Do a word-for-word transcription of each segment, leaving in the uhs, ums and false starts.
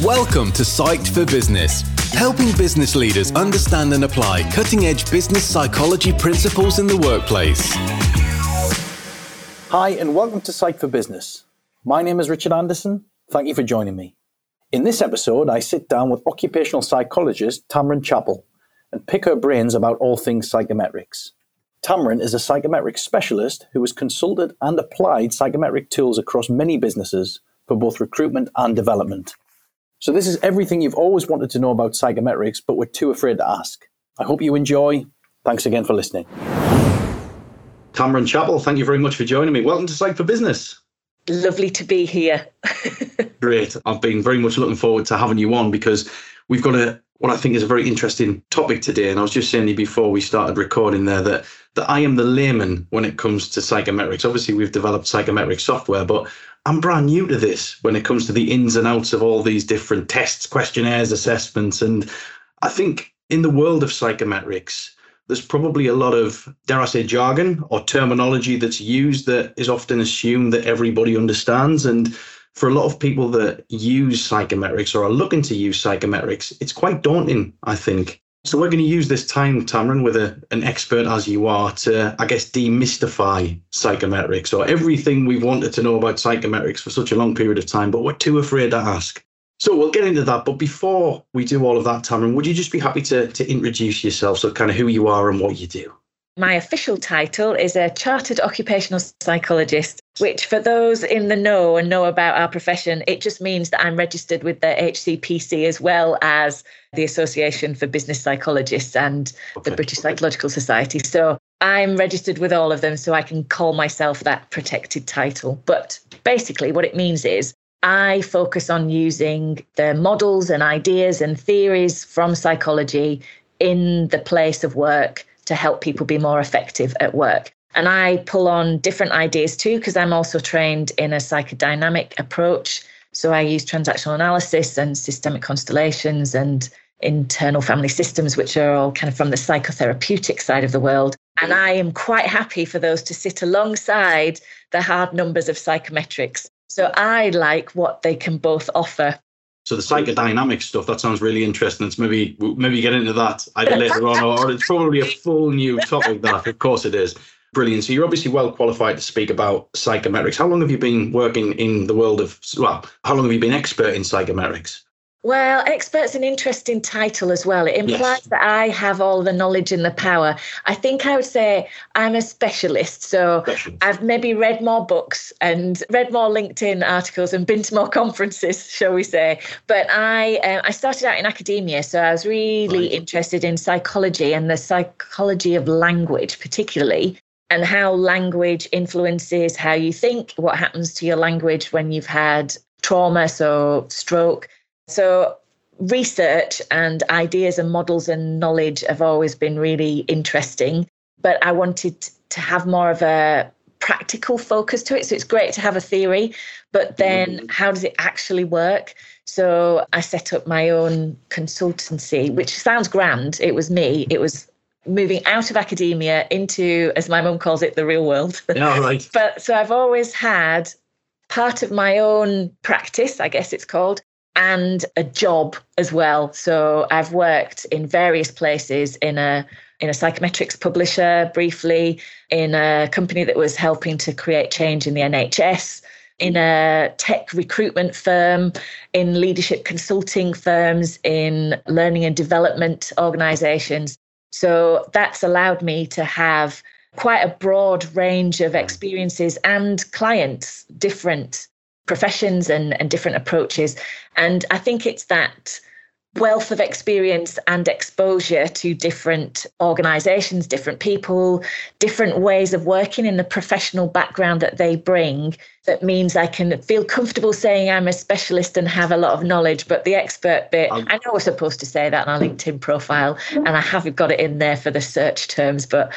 Welcome to Psyched for Business, helping business leaders understand and apply cutting-edge business psychology principles in the workplace. Hi, and welcome to Psyched for Business. My name is Richard Anderson. Thank you for joining me. In this episode, I sit down with occupational psychologist Tamryn Chappell and pick her brains about all things psychometrics. Tamryn is a psychometric specialist who has consulted and applied psychometric tools across many businesses for both recruitment and development. So this is everything you've always wanted to know about psychometrics, but were too afraid to ask. I hope you enjoy. Thanks again for listening. Tamryn Chappell, thank you very much for joining me. Welcome to Psyched for Business. Lovely to be here. Great. I've been very much looking forward to having you on because we've got a what I think is a very interesting topic today. And I was just saying before we started recording there that, that I am the layman when it comes to psychometrics. Obviously, we've developed psychometric software, but I'm brand new to this when it comes to the ins and outs of all these different tests, questionnaires, assessments. And I think in the world of psychometrics, there's probably a lot of, dare I say, jargon or terminology that's used that is often assumed that everybody understands. And for a lot of people that use psychometrics or are looking to use psychometrics, it's quite daunting, I think. So we're going to use this time, Tamryn, with a, an expert as you are to, I guess, demystify psychometrics or everything we've wanted to know about psychometrics for such a long period of time, but we're too afraid to ask. So we'll get into that. But before we do all of that, Tamryn, would you just be happy to, to introduce yourself, so kind of who you are and what you do? My official title is a Chartered Occupational Psychologist, which for those in the know and know about our profession, it just means that I'm registered with the H C P C as well as the Association for Business Psychologists and okay. the British Psychological Society. So I'm registered with all of them, so I can call myself that protected title. But basically what it means is I focus on using the models and ideas and theories from psychology in the place of work to help people be more effective at work. And I pull on different ideas too, because I'm also trained in a psychodynamic approach. So I use transactional analysis and systemic constellations and internal family systems, which are all kind of from the psychotherapeutic side of the world. And I am quite happy for those to sit alongside the hard numbers of psychometrics. So I like what they can both offer. So the psychodynamic stuff, that sounds really interesting. It's maybe maybe get into that either later on, or it's probably a full new topic that, of course it is. Brilliant. So you're obviously well qualified to speak about psychometrics. How long have you been working in the world of, well, how long have you been expert in psychometrics? Well, expert's an interesting title as well. It implies yes. that I have all the knowledge and the power. I think I would say I'm a specialist. So specialist. I've maybe read more books and read more LinkedIn articles and been to more conferences, shall we say. But I uh, I started out in academia. So I was really right. interested in psychology and the psychology of language particularly, and how language influences how you think, what happens to your language when you've had trauma, so stroke. So research and ideas and models and knowledge have always been really interesting, but I wanted to have more of a practical focus to it. So it's great to have a theory, but then how does it actually work? So I set up my own consultancy, which sounds grand. It was me. It was moving out of academia into, as my mum calls it, the real world. Yeah, right. But so I've always had part of my own practice, I guess it's called, and a job as well. So I've worked in various places in a in a psychometrics publisher briefly, in a company that was helping to create change in the N H S, in a tech recruitment firm, in leadership consulting firms, in learning and development organisations. So that's allowed me to have quite a broad range of experiences and clients, different professions and, and different approaches. And I think it's that wealth of experience and exposure to different organisations, different people, different ways of working in the professional background that they bring, that means I can feel comfortable saying I'm a specialist and have a lot of knowledge. But the expert bit, um, I know we're supposed to say that on our LinkedIn profile, and I haven't got it in there for the search terms, but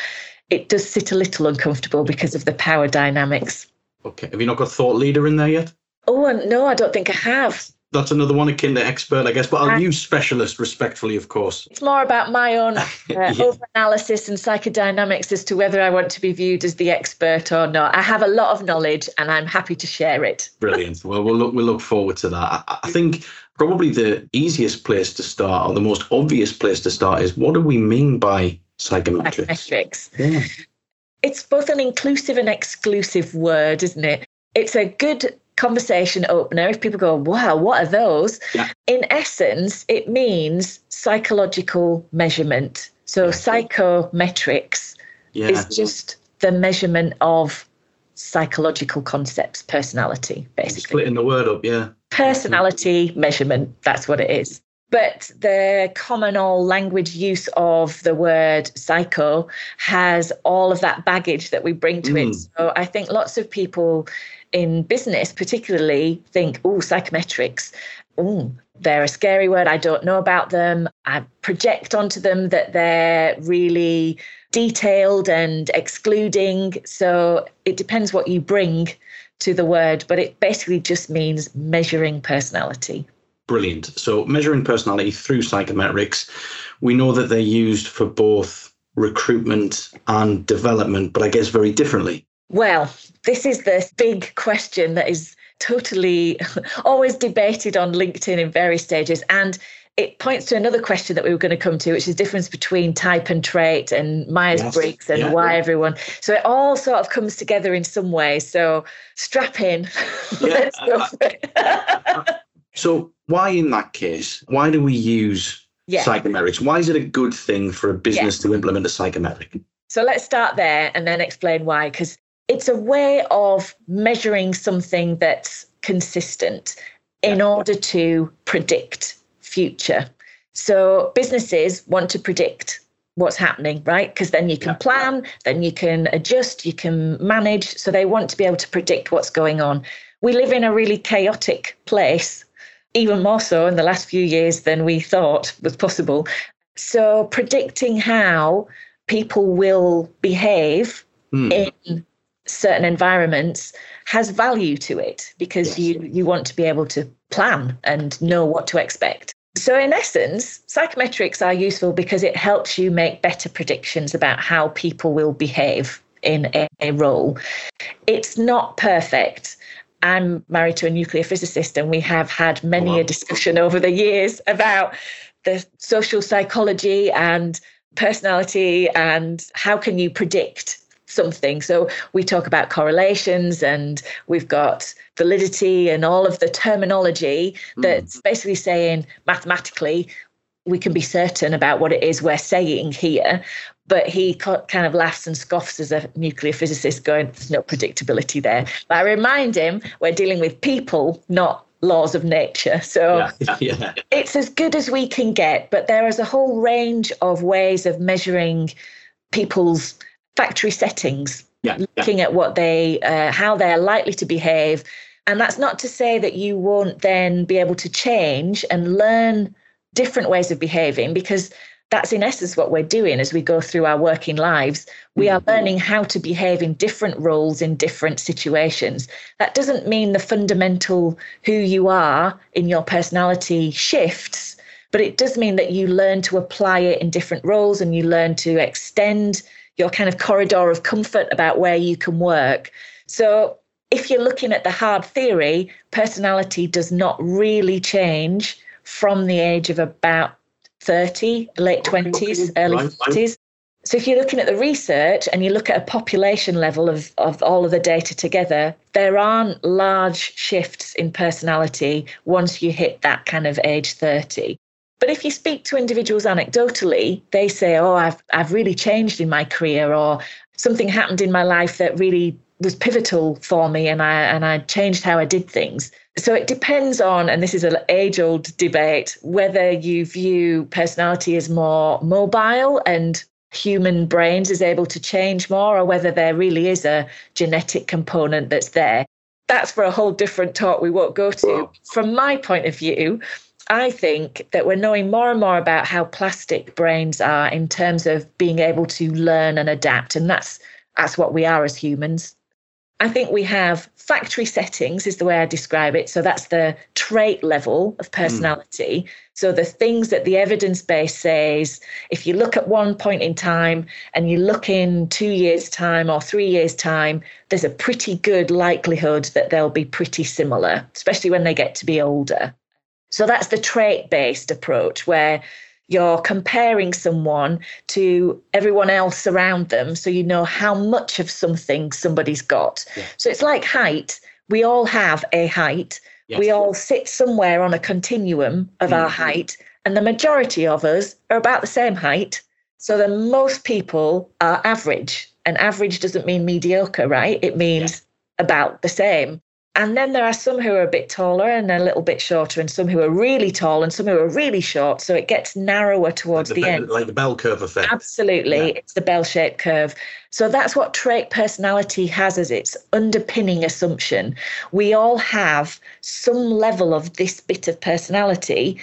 it does sit a little uncomfortable because of the power dynamics. Okay. Have you not got thought leader in there yet? Oh, no, I don't think I have. that's another one akin to expert, I guess, but I'll use specialist respectfully, of course. It's more about my own uh, yeah. over-analysis and psychodynamics as to whether I want to be viewed as the expert or not. I have a lot of knowledge and I'm happy to share it. Brilliant. Well, we'll look, we'll look forward to that. I, I think probably the easiest place to start, or the most obvious place to start, is what do we mean by psychometrics? Psychometrics. Yeah. It's both an inclusive and exclusive word, isn't it? It's a good conversation opener if people go, wow, what are those? Yeah. In essence, it means psychological measurement. So yeah. psychometrics yeah. is just the measurement of psychological concepts, personality, basically. Splitting the word up, yeah. Personality measurement, that's what it is. But the common old language use of the word psycho has all of that baggage that we bring to mm. it. So I think lots of people in business particularly think, oh, psychometrics, ooh, they're a scary word. I don't know about them. I project onto them that they're really detailed and excluding. So it depends what you bring to the word, but it basically just means measuring personality. Brilliant. So measuring personality through psychometrics, we know that they're used for both recruitment and development, but I guess very differently. Well, this is the big question that is totally always debated on LinkedIn in various stages. And it points to another question that we were going to come to, which is the difference between type and trait and Myers-Briggs yes. and yeah. why everyone. So it all sort of comes together in some way. So strap in. Yeah, Let's go I, for it. I, I, So why in that case, why do we use yeah. psychometrics? Why is it a good thing for a business yeah. to implement a psychometric? So let's start there and then explain why, because it's a way of measuring something that's consistent in yeah. order to predict future. So businesses want to predict what's happening, right? Because then you can yeah. plan, then you can adjust, you can manage. So they want to be able to predict what's going on. We live in a really chaotic place, even more so in the last few years than we thought was possible. So predicting how people will behave mm. in certain environments has value to it, because yes. you, you want to be able to plan and know what to expect. So in essence, psychometrics are useful because it helps you make better predictions about how people will behave in a, a role. It's not perfect. I'm married to a nuclear physicist, and we have had many wow. a discussion over the years about the social psychology and personality and how can you predict something. So we talk about correlations, and we've got validity and all of the terminology that's mm. basically saying mathematically we can be certain about what it is we're saying here. But he kind of laughs and scoffs as a nuclear physicist, going, there's no predictability there. But I remind him, we're dealing with people, not laws of nature. So yeah. Yeah. it's as good as we can get. But there is a whole range of ways of measuring people's factory settings, yeah. looking yeah. at what they, uh, how they're likely to behave. And that's not to say that you won't then be able to change and learn different ways of behaving, because that's in essence what we're doing as we go through our working lives. We are learning how to behave in different roles, in different situations. That doesn't mean the fundamental who you are in your personality shifts, but it does mean that you learn to apply it in different roles, and you learn to extend your kind of corridor of comfort about where you can work. So if you're looking at the hard theory, personality does not really change from the age of about thirty, late twenties, early forties. So if you're looking at the research and you look at a population level of, of all of the data together, there aren't large shifts in personality once you hit that kind of age thirty. But if you speak to individuals anecdotally, they say, oh, I've I've really changed in my career, or something happened in my life that really was pivotal for me, and I and I changed how I did things. So it depends on, and this is an age-old debate, whether you view personality as more mobile and human brains is able to change more, or whether there really is a genetic component that's there. That's for a whole different talk we won't go to. Wow. From my point of view, I think that we're knowing more and more about how plastic brains are in terms of being able to learn and adapt. And that's that's what we are as humans. I think we have factory settings is the way I describe it. So that's the trait level of personality. Mm. So the things that the evidence base says, if you look at one point in time and you look in two years' time or three years' time, there's a pretty good likelihood that they'll be pretty similar, especially when they get to be older. So that's the trait-based approach where you're comparing someone to everyone else around them so you know how much of something somebody's got. Yeah. So it's like height. We all have a height. Yes. We all sit somewhere on a continuum of mm-hmm. our height, and the majority of us are about the same height. So then most people are average. And average doesn't mean mediocre, right? It means yeah. about the same. And then there are some who are a bit taller and a little bit shorter, and some who are really tall and some who are really short. So it gets narrower towards the, the end. Like the bell curve effect. Absolutely. Yeah. It's the bell-shaped curve. So that's what trait personality has as its underpinning assumption. We all have some level of this bit of personality,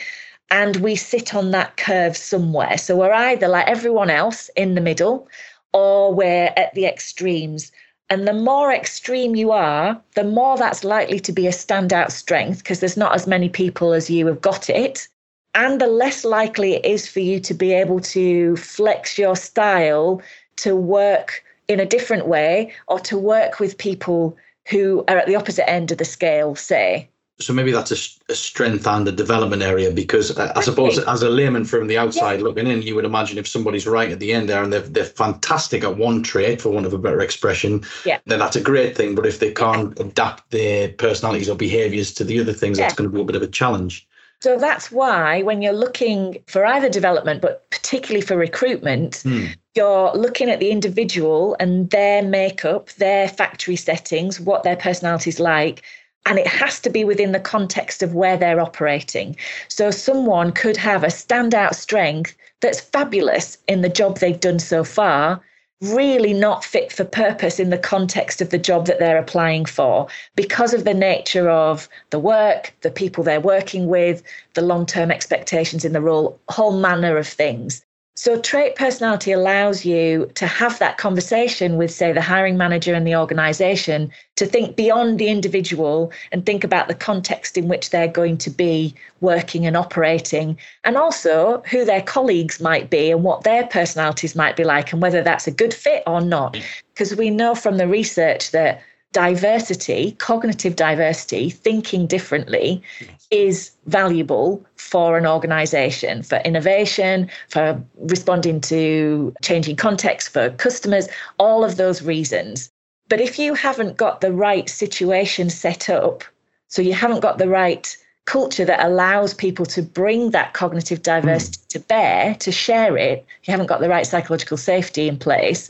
and we sit on that curve somewhere. So we're either like everyone else in the middle, or we're at the extremes. And the more extreme you are, the more that's likely to be a standout strength, because there's not as many people as you have got it. And the less likely it is for you to be able to flex your style to work in a different way, or to work with people who are at the opposite end of the scale, say. So maybe that's a, a strength and a development area, because I, I suppose as a layman from the outside yeah. looking in, you would imagine if somebody's right at the end there and they're, they're fantastic at one trait, for want of a better expression, yeah. then that's a great thing. But if they can't yeah. adapt their personalities or behaviours to the other things, yeah. that's going to be a bit of a challenge. So that's why when you're looking for either development, but particularly for recruitment, mm. you're looking at the individual and their makeup, their factory settings, what their personality's like. And it has to be within the context of where they're operating. So someone could have a standout strength that's fabulous in the job they've done so far, really not fit for purpose in the context of the job that they're applying for, because of the nature of the work, the people they're working with, the long-term expectations in the role, whole manner of things. So trait personality allows you to have that conversation with, say, the hiring manager and the organisation, to think beyond the individual and think about the context in which they're going to be working and operating, and also who their colleagues might be and what their personalities might be like, and whether that's a good fit or not. Because we know from the research that diversity, cognitive diversity, thinking differently, is valuable for an organisation, for innovation, for responding to changing context, for customers, all of those reasons. But if you haven't got the right situation set up, so you haven't got the right culture that allows people to bring that cognitive diversity mm. to bear, to share it, you haven't got the right psychological safety in place,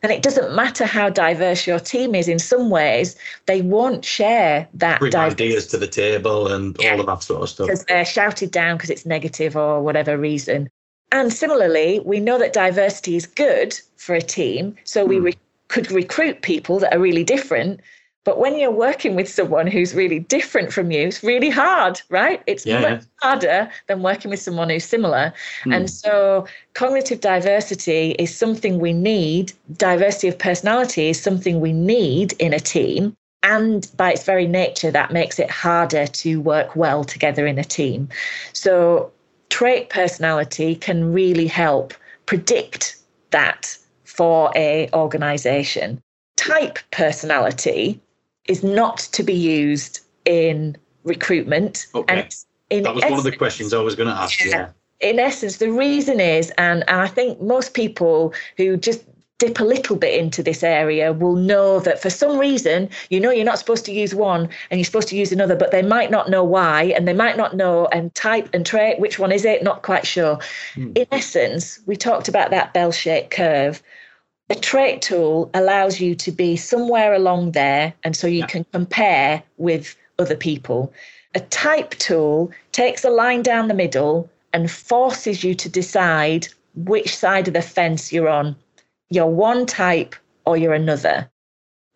then it doesn't matter how diverse your team is. In some ways, they won't share that. Bring ideas to the table and yeah. all of that sort of stuff. Because they're shouted down because it's negative or whatever reason. And similarly, we know that diversity is good for a team. So mm. we re- could recruit people that are really different. But when you're working with someone who's really different from you, it's really hard, right? It's yeah. much harder than working with someone who's similar. Mm. And so cognitive diversity is something we need. Diversity of personality is something we need in a team. And by its very nature, that makes it harder to work well together in a team. So trait personality can really help predict that for a organisation. Type personality is not to be used in recruitment. Okay. And that was essence, one of the questions I was going to ask you. Yeah. In essence, the reason is, and, and I think most people who just dip a little bit into this area will know that for some reason, you know, you're not supposed to use one and you're supposed to use another, but they might not know why, and they might not know and type and trait, which one is it? Not quite sure. Hmm. In essence, we talked about that bell-shaped curve. The trait tool allows you to be somewhere along there, and so you yeah. can compare with other people. A type tool takes a line down the middle and forces you to decide which side of the fence you're on. You're one type or you're another.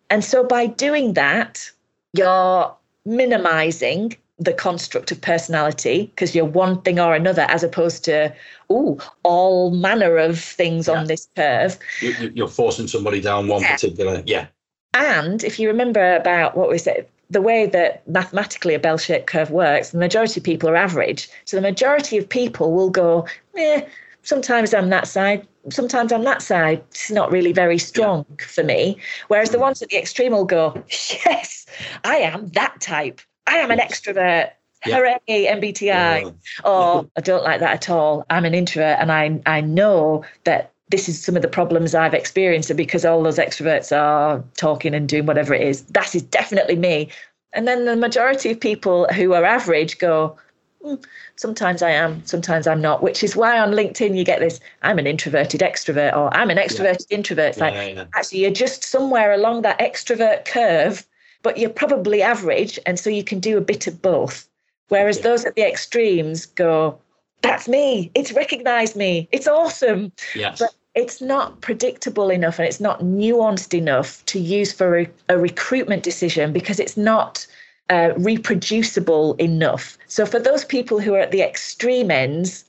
And so by doing that, you're minimizing the construct of personality, because you're one thing or another, as opposed to, ooh, all manner of things yeah. on this curve. You, you're forcing somebody down one yeah. particular, yeah. And if you remember about what was it, the way that mathematically a bell-shaped curve works, the majority of people are average. So the majority of people will go, eh, sometimes I'm that side, sometimes I'm that side. It's not really very strong for me. Whereas the ones at the extreme will go, yes, I am that type. I am an extrovert. Yeah. Hooray, M B T I. Yeah. Or I don't like that at all. I'm an introvert, and I I know that this is some of the problems I've experienced because all those extroverts are talking and doing whatever it is. That is definitely me. And then the majority of people who are average go, mm, sometimes I am, sometimes I'm not, which is why on LinkedIn you get this, I'm an introverted extrovert, or I'm an extroverted yeah. introvert. It's yeah, like, yeah. actually, you're just somewhere along that extrovert curve, but you're probably average. And so you can do a bit of both. Whereas yeah. those at the extremes go, that's me. It's recognized me. It's awesome. Yes. But it's not predictable enough, and it's not nuanced enough to use for a, a recruitment decision, because it's not uh, reproducible enough. So for those people who are at the extreme ends,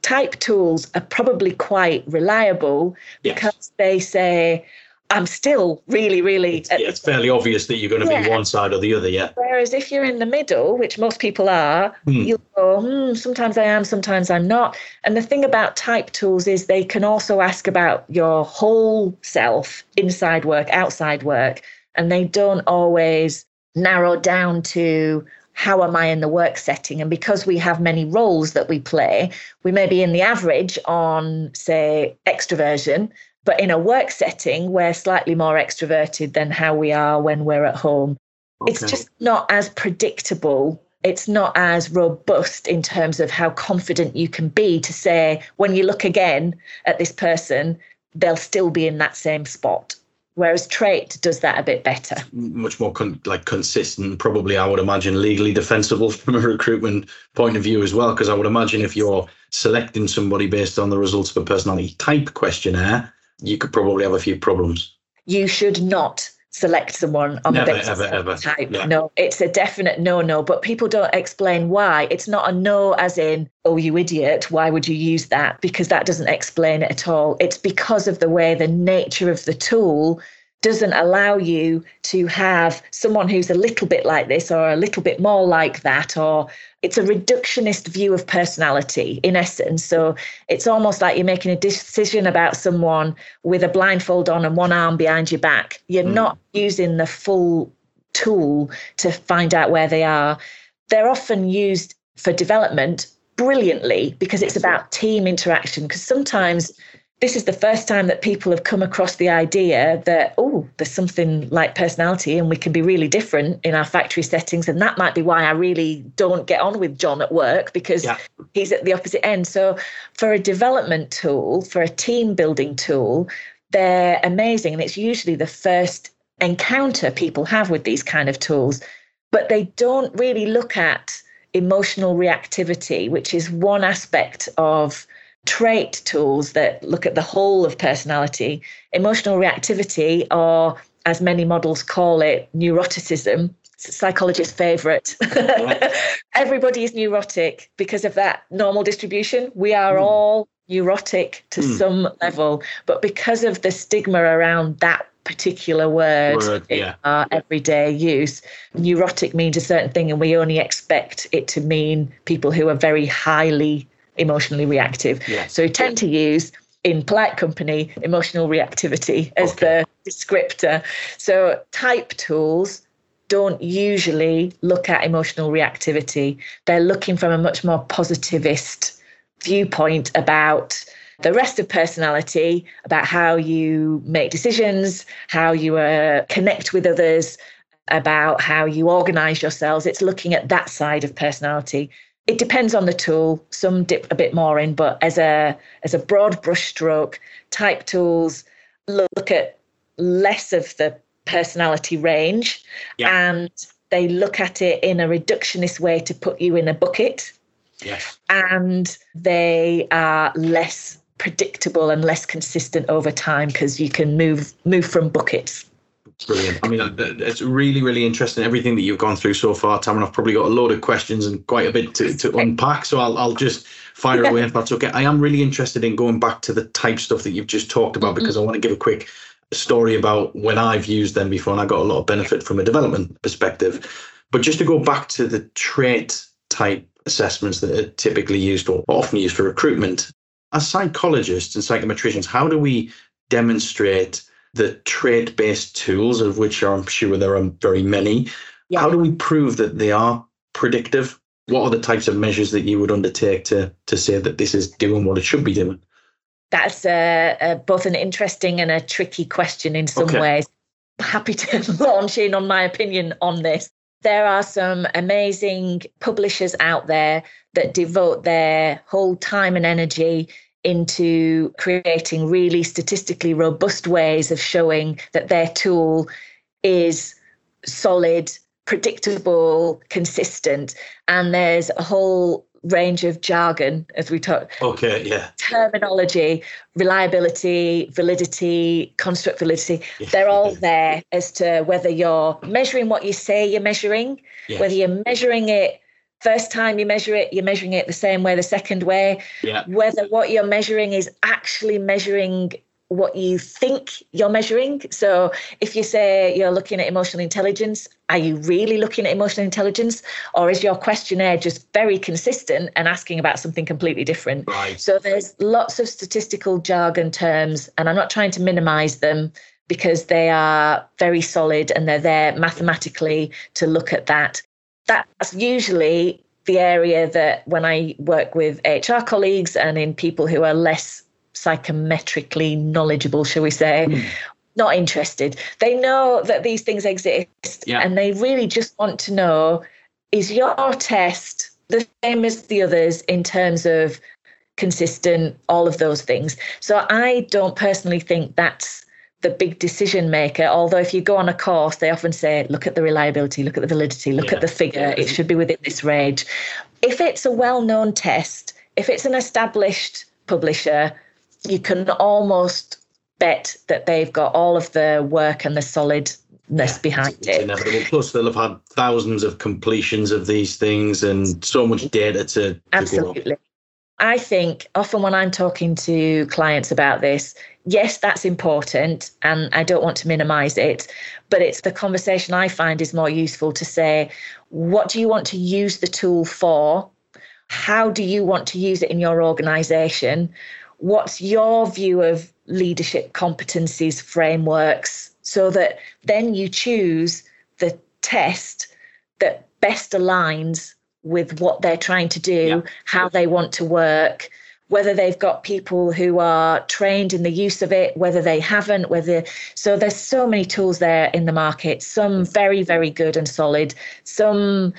type tools are probably quite reliable yes. because they say, I'm still really, really... It's, yeah, it's fairly obvious that you're going to yeah. be one side or the other, yeah. Whereas if you're in the middle, which most people are, mm. you'll go, hmm, sometimes I am, sometimes I'm not. And the thing about type tools is they can also ask about your whole self, inside work, outside work, and they don't always narrow down to how am I in the work setting. And because we have many roles that we play, we may be in the average on, say, extroversion, but in a work setting, we're slightly more extroverted than how we are when we're at home. Okay. It's just not as predictable. It's not as robust in terms of how confident you can be to say, when you look again at this person, they'll still be in that same spot. Whereas trait does that a bit better. Much more con- like consistent, probably, I would imagine, legally defensible from a recruitment point of view as well, because I would imagine if you're selecting somebody based on the results of a personality type questionnaire, you could probably have a few problems. You should not select someone on never, the basis ever, of ever. type. Yeah. No, it's a definite no-no, but people don't explain why. It's not a no as in, oh, you idiot, why would you use that? Because that doesn't explain it at all. It's because of the way the nature of the tool doesn't allow you to have someone who's a little bit like this or a little bit more like that, or it's a reductionist view of personality in essence. So it's almost like you're making a decision about someone with a blindfold on and one arm behind your back. You're mm. not using the full tool to find out where they are. They're often used for development brilliantly because it's about team interaction, because sometimes this is the first time that people have come across the idea that, oh, there's something like personality and we can be really different in our factory settings. And that might be why I really don't get on with John at work, because yeah. he's at the opposite end. So for a development tool, for a team building tool, they're amazing. And it's usually the first encounter people have with these kind of tools, but they don't really look at emotional reactivity, which is one aspect of trait tools that look at the whole of personality. Emotional reactivity, or as many models call it, neuroticism, psychologist's favorite. Everybody is neurotic because of that normal distribution. We are mm. all neurotic to mm. some level, but because of the stigma around that particular word, word in yeah. our everyday use, neurotic means a certain thing, and we only expect it to mean people who are very highly emotionally reactive. Yes. So we tend to use, in polite company, emotional reactivity as okay. the descriptor. So type tools don't usually look at emotional reactivity. They're looking from a much more positivist viewpoint about the rest of personality, about how you make decisions, how you uh, connect with others, about how you organize yourselves. It's looking at that side of personality. It depends on the tool. Some dip a bit more in, but as a as a broad brushstroke, type tools look at less of the personality range, yeah. and they look at it in a reductionist way to put you in a bucket. Yes. And they are less predictable and less consistent over time because you can move move from buckets. Brilliant. I mean, it's really, really interesting, everything that you've gone through so far, Tamryn. I've probably got a load of questions and quite a bit to, to unpack, so I'll I'll just fire away if that's okay. I am really interested in going back to the type stuff that you've just talked about, because I want to give a quick story about when I've used them before, and I got a lot of benefit from a development perspective. But just to go back to the trait type assessments that are typically used or often used for recruitment, as psychologists and psychometricians, how do we demonstrate the trait-based tools, of which I'm sure there are very many? Yeah. How do we prove that they are predictive? What are the types of measures that you would undertake to, to say that this is doing what it should be doing? That's a, a, both an interesting and a tricky question in some okay. ways. Happy to launch in on my opinion on this. There are some amazing publishers out there that devote their whole time and energy into creating really statistically robust ways of showing that their tool is solid, predictable, consistent. And there's a whole range of jargon, as we talk. Okay, yeah. Terminology, reliability, validity, construct validity. Yes, they're all there as to whether you're measuring what you say you're measuring, yes. whether you're measuring it first time you measure it, you're measuring it the same way the second way, yeah. whether what you're measuring is actually measuring what you think you're measuring. So if you say you're looking at emotional intelligence, are you really looking at emotional intelligence? Or is your questionnaire just very consistent and asking about something completely different? Right. So there's lots of statistical jargon terms, and I'm not trying to minimize them because they are very solid and they're there mathematically to look at that. That's usually the area that when I work with H R colleagues and in people who are less psychometrically knowledgeable, shall we say, mm. not interested. They know that these things exist yeah. and they really just want to know, is your test the same as the others in terms of consistent, all of those things? So I don't personally think that's the big decision maker, although if you go on a course, they often say, look at the reliability, look at the validity, look yeah. at the figure, it should be within this range. If it's a well-known test, if it's an established publisher, you can almost bet that they've got all of the work and the solidness yeah, behind it's, it's it. Inevitable. Plus, they'll have had thousands of completions of these things and so much data to, to Absolutely. Go on. I think often when I'm talking to clients about this, yes, that's important, and I don't want to minimize it, but it's the conversation I find is more useful to say, what do you want to use the tool for? How do you want to use it in your organization? What's your view of leadership competencies, frameworks, so that then you choose the test that best aligns with what they're trying to do, yeah. how they want to work, whether they've got people who are trained in the use of it, whether they haven't, whether. So there's so many tools there in the market, some very, very good and solid, some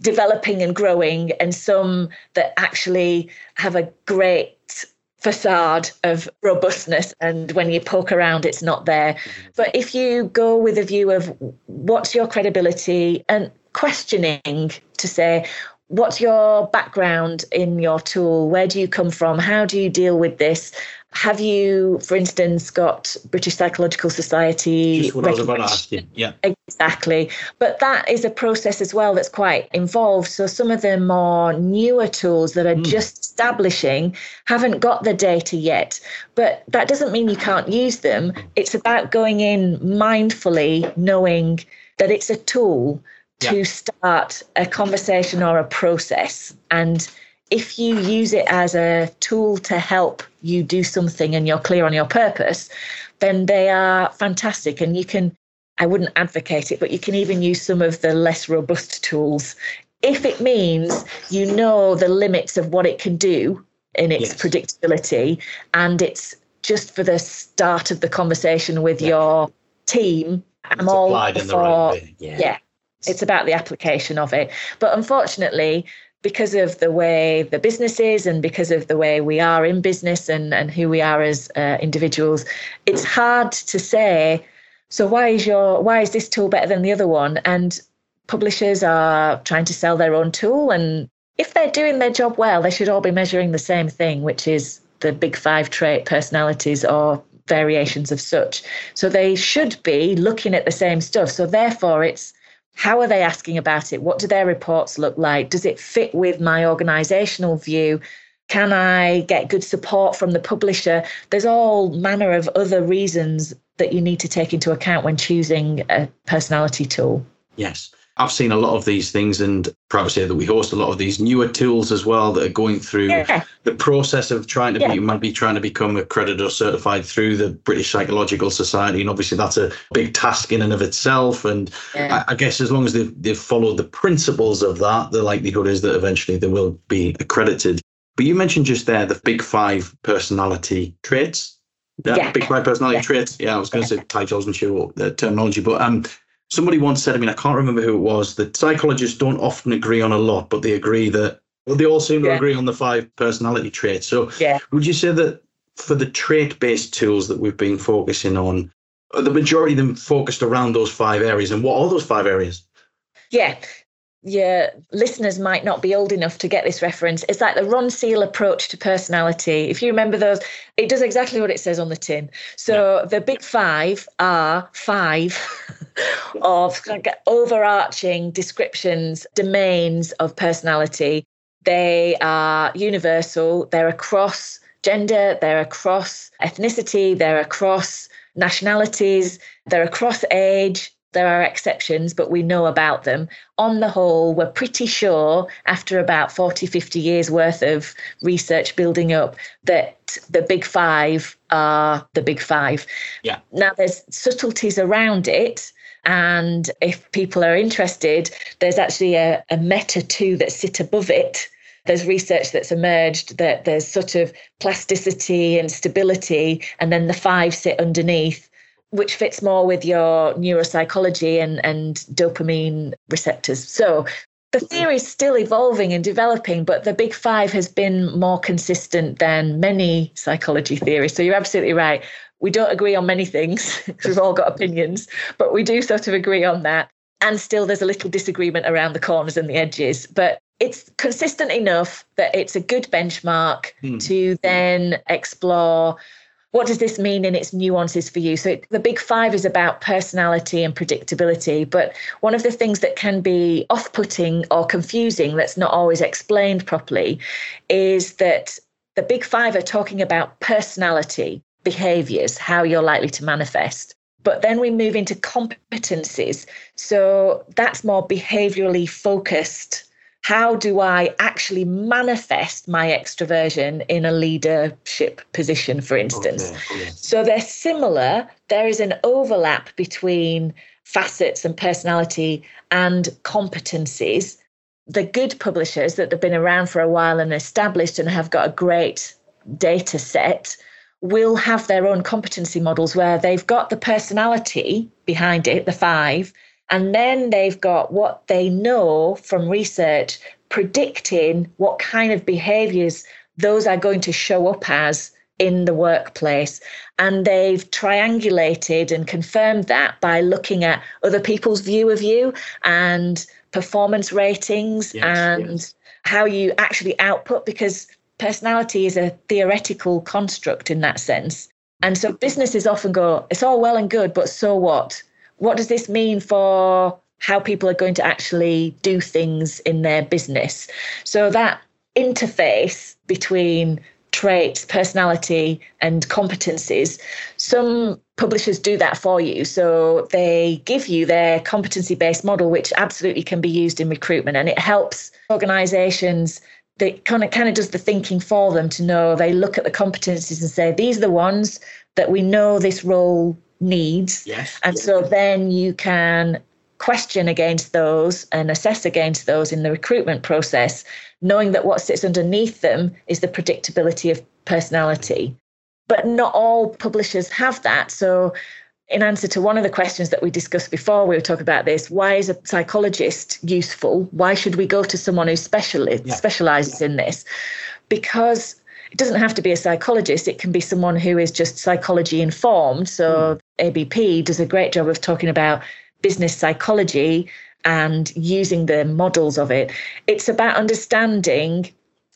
developing and growing, and some that actually have a great facade of robustness, and when you poke around it's not there. But if you go with a view of what's your credibility and questioning to say, what's your background in your tool, where do you come from, how do you deal with this, have you, for instance, got British Psychological Society? Just what I was about to ask you. Yeah, exactly. But that is a process as well that's quite involved. So some of the more newer tools that are mm. just establishing haven't got the data yet. But that doesn't mean you can't use them. It's about going in mindfully, knowing that it's a tool yeah. to start a conversation or a process. And if you use it as a tool to help you do something and you're clear on your purpose, then they are fantastic. And you can, I wouldn't advocate it, but you can even use some of the less robust tools if it means you know the limits of what it can do in its yes. predictability. And it's just for the start of the conversation with yeah. your team. I'm it's all applied for, in the right way. Yeah. yeah, it's about the application of it. But unfortunately, because of the way the business is and because of the way we are in business and, and who we are as uh, individuals, it's hard to say, so why is your why is this tool better than the other one? And publishers are trying to sell their own tool. And if they're doing their job well, they should all be measuring the same thing, which is the Big Five trait personalities or variations of such. So they should be looking at the same stuff. So therefore, it's how are they asking about it? What do their reports look like? Does it fit with my organisational view? Can I get good support from the publisher? There's all manner of other reasons that you need to take into account when choosing a personality tool. Yes. I've seen a lot of these things, and perhaps here that we host a lot of these newer tools as well that are going through yeah. the process of trying to yeah. be, you might be trying to become accredited or certified through the British Psychological Society. And obviously that's a big task in and of itself. And yeah. I, I guess as long as they've, they've followed the principles of that, the likelihood is that eventually they will be accredited. But you mentioned just there the Big Five personality traits. Yeah, yeah. Big Five personality yeah. traits. Yeah, I was going to yeah. say titles and sure the terminology, but um. somebody once said, I mean, I can't remember who it was, that psychologists don't often agree on a lot, but they agree that, well, they all seem to yeah. agree on the five personality traits. So yeah. would you say that for the trait-based tools that we've been focusing on, are the majority of them focused around those five areas? And what are those five areas? Yeah. Your listeners might not be old enough to get this reference. It's like the Ron Seal approach to personality. If you remember those, it does exactly what it says on the tin. So yeah. the Big Five are five of overarching descriptions, domains of personality. They are universal. They're across gender. They're across ethnicity. They're across nationalities. They're across age. There are exceptions, but we know about them. On the whole, we're pretty sure after about forty, fifty years worth of research building up that the Big Five are the Big Five. Yeah. Now, there's subtleties around it. And if people are interested, there's actually a, a meta two that sit above it. There's research that's emerged that there's sort of plasticity and stability, and then the five sit underneath, which fits more with your neuropsychology and, and dopamine receptors. So the theory is still evolving and developing, but the Big Five has been more consistent than many psychology theories. So you're absolutely right. We don't agree on many things because we've all got opinions, but we do sort of agree on that. And still there's a little disagreement around the corners and the edges, but it's consistent enough that it's a good benchmark hmm. to then explore. What does this mean in its nuances for you? So it, the Big Five is about personality and predictability. But one of the things that can be off-putting or confusing that's not always explained properly is that the Big Five are talking about personality, behaviours, how you're likely to manifest. But then we move into competencies. So that's more behaviourally focused. How do I actually manifest my extraversion in a leadership position, for instance? Okay, okay. So they're similar. There is an overlap between facets and personality and competencies. The good publishers that have been around for a while and established and have got a great data set will have their own competency models where they've got the personality behind it, the five, and then they've got what they know from research predicting what kind of behaviours those are going to show up as in the workplace. And they've triangulated and confirmed that by looking at other people's view of you and performance ratings yes, and yes. how you actually output, because personality is a theoretical construct in that sense. And so businesses often go, it's all well and good, but so what? What does this mean for how people are going to actually do things in their business? So that interface between traits, personality, and competencies, some publishers do that for you. So they give you their competency-based model, which absolutely can be used in recruitment. And it helps organisations that kind of, kind of does the thinking for them to know. They look at the competencies and say, these are the ones that we know this role needs. Yes, and yes. so then you can question against those and assess against those in the recruitment process, knowing that what sits underneath them is the predictability of personality. But not all publishers have that. So in answer to one of the questions that we discussed before, we were talking about this, why is a psychologist useful? Why should we go to someone who speciali- yeah. specialises yeah. in this? Because it doesn't have to be a psychologist. It can be someone who is just psychology informed. So mm. A B P does a great job of talking about business psychology and using the models of it. It's about understanding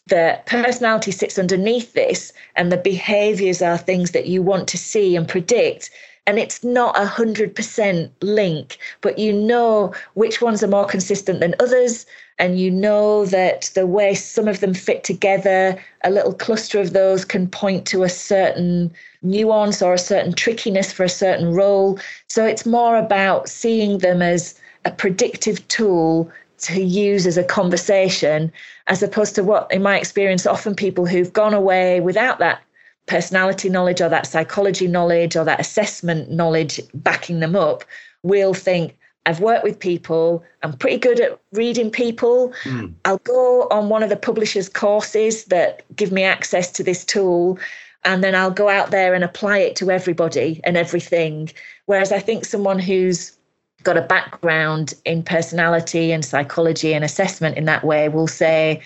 that personality sits underneath this and the behaviours are things that you want to see and predict. And it's not a one hundred percent link, but you know which ones are more consistent than others. and you know that the way some of them fit together, a little cluster of those can point to a certain nuance or a certain trickiness for a certain role. So it's more about seeing them as a predictive tool to use as a conversation, as opposed to what, in my experience, often people who've gone away without that personality knowledge or that psychology knowledge or that assessment knowledge backing them up will think, I've worked with people, I'm pretty good at reading people, mm. I'll go on one of the publishers' courses that give me access to this tool, and then I'll go out there and apply it to everybody and everything. Whereas I think someone who's got a background in personality and psychology and assessment in that way will say,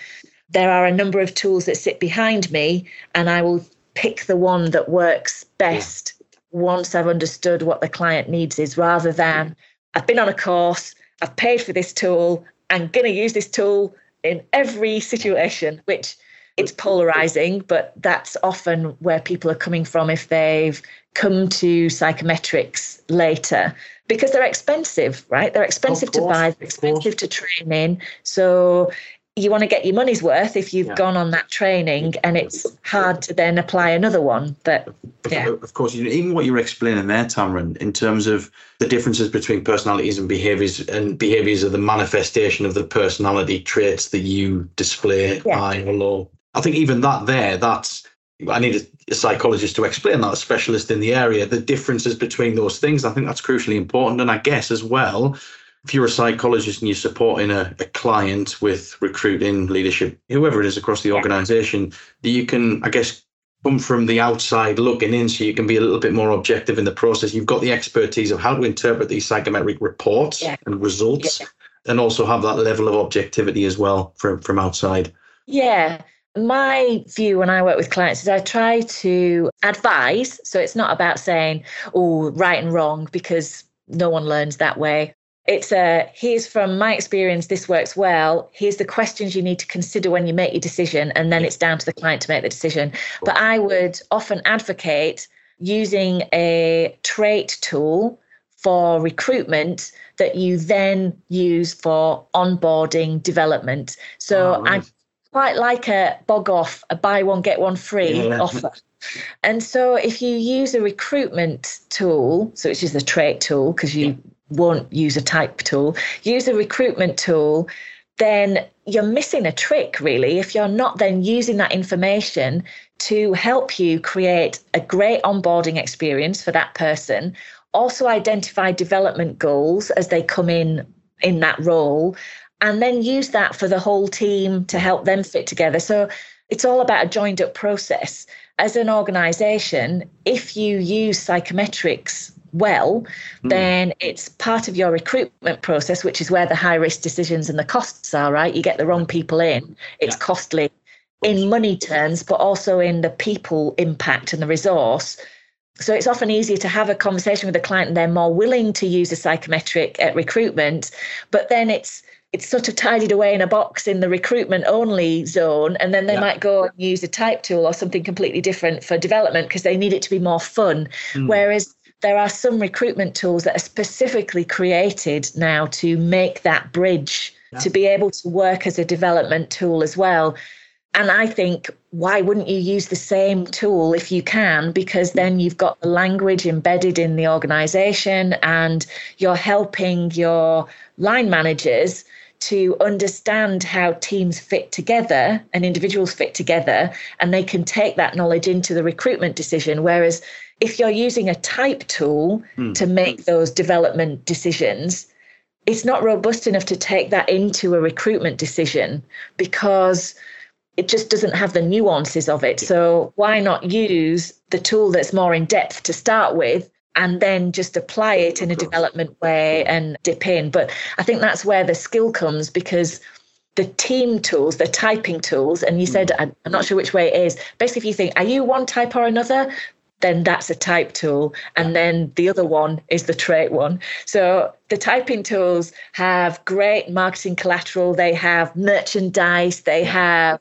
there are a number of tools that sit behind me, and I will pick the one that works best once I've understood what the client needs is, rather than, I've been on a course, I've paid for this tool, I'm going to use this tool in every situation, which it's polarizing, but that's often where people are coming from if they've come to psychometrics later, because they're expensive, right? They're expensive to buy, they're expensive to train in. So you want to get your money's worth if you've yeah. gone on that training, and it's hard to then apply another one. But yeah. Of course, even what you're explaining there, Tamryn, in terms of the differences between personalities and behaviours, and behaviours are the manifestation of the personality traits that you display, yeah. high or low. I think even that there, that's, I need a psychologist to explain that, a specialist in the area, the differences between those things. I think that's crucially important. And I guess as well, if you're a psychologist and you're supporting a, a client with recruiting, leadership, whoever it is across the organisation, you can, I guess, come from the outside looking in, so you can be a little bit more objective in the process. You've got the expertise of how to interpret these psychometric reports yeah. and results, yeah. and also have that level of objectivity as well from, from outside. Yeah. My view when I work with clients is I try to advise. So it's not about saying, oh, right and wrong, because no one learns that way. It's a, here's from my experience, this works well. Here's the questions you need to consider when you make your decision. And then it's down to the client to make the decision. But I would often advocate using a trait tool for recruitment that you then use for onboarding development. So oh, right. I quite like a bog off, a buy one, get one free yeah. offer. And so if you use a recruitment tool, so it's just a trait tool, because you yeah. won't use a type tool, use a recruitment tool, then you're missing a trick, really, if you're not then using that information to help you create a great onboarding experience for that person. Also identify development goals as they come in in that role, and then use that for the whole team to help them fit together. So it's all about a joined up process. As an organization, if you use psychometrics well, then it's part of your recruitment process, which is where the high risk decisions and the costs are, right? You get the wrong people in, it's yeah. costly in money terms, but also in the people impact and the resource. So it's often easier to have a conversation with a client and they're more willing to use a psychometric at recruitment, but then it's it's sort of tidied away in a box in the recruitment only zone. And then they yeah. might go and use a type tool or something completely different for development because they need it to be more fun. Mm. Whereas there are some recruitment tools that are specifically created now to make that bridge, yeah. to be able to work as a development tool as well. And I think, why wouldn't you use the same tool if you can? Because then you've got the language embedded in the organization and you're helping your line managers to understand how teams fit together and individuals fit together, and they can take that knowledge into the recruitment decision. Whereas if you're using a type tool hmm. to make those development decisions, it's not robust enough to take that into a recruitment decision because it just doesn't have the nuances of it. So why not use the tool that's more in depth to start with and then just apply it in a development way and dip in? But I think that's where the skill comes, because the team tools, the typing tools, and you said, I'm not sure which way it is. Basically, if you think, are you one type or another? Then that's a type tool. And then the other one is the trait one. So the typing tools have great marketing collateral. They have merchandise. They have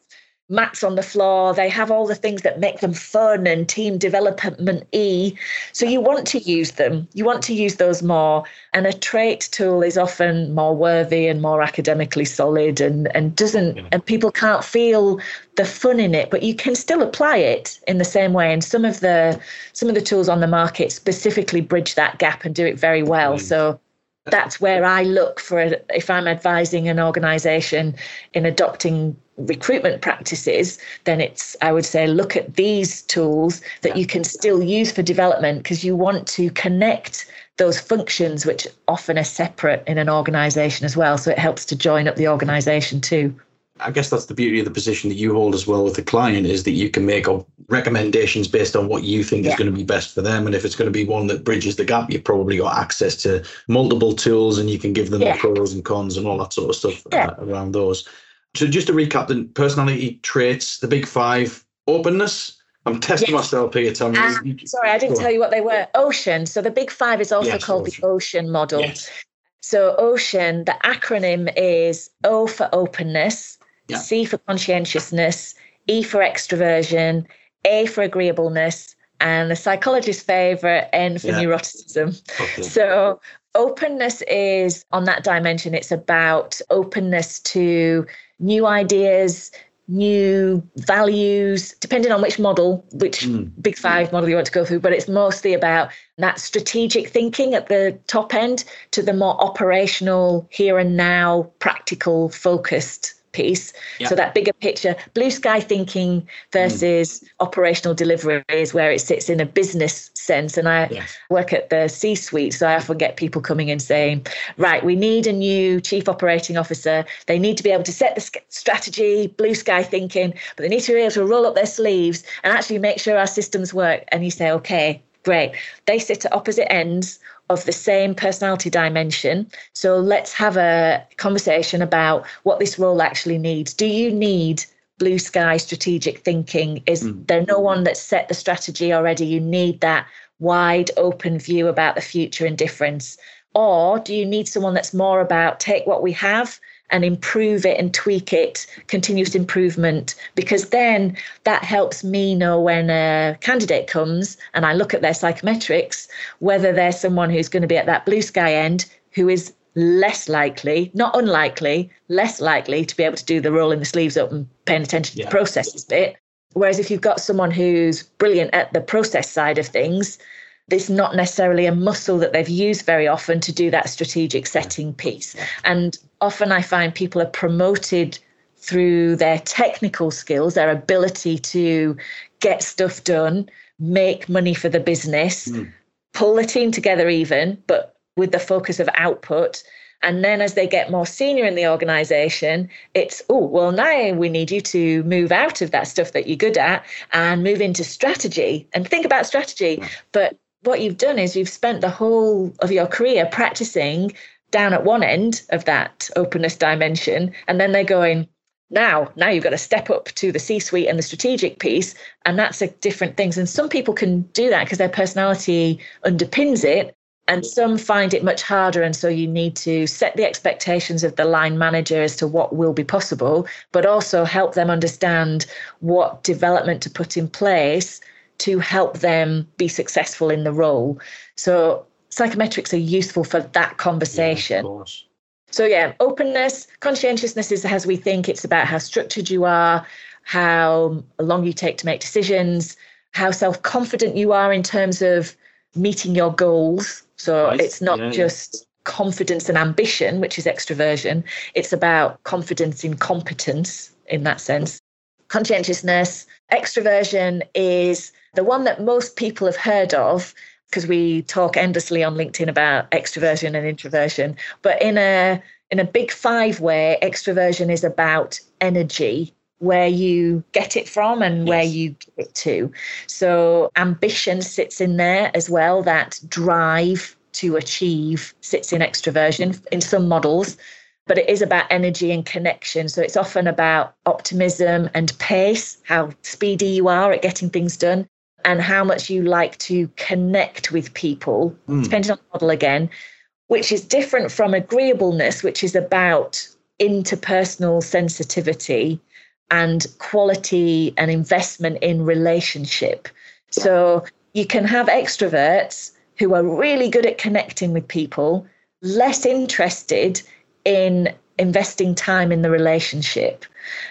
mats on the floor. They have all the things that make them fun and team development-y. So you want to use them. You want to use those more. And a trait tool is often more worthy and more academically solid and, and doesn't, yeah. and people can't feel the fun in it, but you can still apply it in the same way. And some of the, some of the tools on the market specifically bridge that gap and do it very well. Mm. So that's where I look for, a, if I'm advising an organisation in adopting recruitment practices, then it's, I would say, look at these tools that you can still use for development, because you want to connect those functions, which often are separate in an organisation as well. So it helps to join up the organisation too. I guess that's the beauty of the position that you hold as well with the client, is that you can make recommendations based on what you think yeah. is going to be best for them. And if it's going to be one that bridges the gap, you've probably got access to multiple tools and you can give them yeah. the pros and cons and all that sort of stuff yeah. uh, around those. So just to recap, the personality traits, the big five, openness. I'm testing yes. myself here, Tamryn. Um, sorry, I didn't tell you what they were. Ocean. So the big five is also yes, called ocean. the Ocean model. Yes. So Ocean, the acronym is O for openness, Yeah. C for conscientiousness, E for extraversion, A for agreeableness, and the psychologist's favourite, N for yeah. neuroticism. Okay. So openness is, on that dimension, it's about openness to new ideas, new values, depending on which model, which mm. big five mm. model you want to go through, but it's mostly about that strategic thinking at the top end to the more operational, here and now, practical, focused piece. Yep. So that bigger picture, blue sky thinking versus mm. operational delivery is where it sits in a business sense. And I yes. work at the C-suite, so I often get people coming in saying, right, we need a new chief operating officer. They need to be able to set the strategy, blue sky thinking, but they need to be able to roll up their sleeves and actually make sure our systems work. And you say, okay, great. They sit at opposite ends of the same personality dimension. So let's have a conversation about what this role actually needs. Do you need blue sky strategic thinking? Is mm. there no one that set the strategy already? You need that wide open view about the future and difference. Or do you need someone that's more about take what we have and improve it and tweak it, continuous improvement, because then that helps me know when a candidate comes and I look at their psychometrics, whether they're someone who's going to be at that blue sky end, who is less likely, not unlikely, less likely to be able to do the rolling the sleeves up and paying attention yeah. to the processes bit. Whereas if you've got someone who's brilliant at the process side of things, it's not necessarily a muscle that they've used very often to do that strategic setting piece. And often I find people are promoted through their technical skills, their ability to get stuff done, make money for the business, mm. pull the team together even, but with the focus of output. And then as they get more senior in the organisation, it's, oh, well, now we need you to move out of that stuff that you're good at and move into strategy and think about strategy. But what you've done is you've spent the whole of your career practicing down at one end of that openness dimension. And then they're going, now, now you've got to step up to the C-suite and the strategic piece. And that's a different things. And some people can do that because their personality underpins it. And some find it much harder. And so you need to set the expectations of the line manager as to what will be possible, but also help them understand what development to put in place to help them be successful in the role. So psychometrics are useful for that conversation. Yeah, so yeah, openness, conscientiousness is as we think. It's about how structured you are, how long you take to make decisions, how self-confident you are in terms of meeting your goals. So right. it's not yeah, just yeah. confidence and ambition, which is extraversion. It's about confidence in competence in that sense. Conscientiousness, extraversion is the one that most people have heard of because we talk endlessly on LinkedIn about extraversion and introversion. But in a in a big five way, extraversion is about energy, where you get it from and yes. where you give it to. So ambition sits in there as well. That drive to achieve sits in extraversion in some models, but it is about energy and connection. So it's often about optimism and pace, how speedy you are at getting things done and how much you like to connect with people, mm. depending on the model again, which is different from agreeableness, which is about interpersonal sensitivity and quality and investment in relationship. So you can have extroverts who are really good at connecting with people, less interested in investing time in the relationship.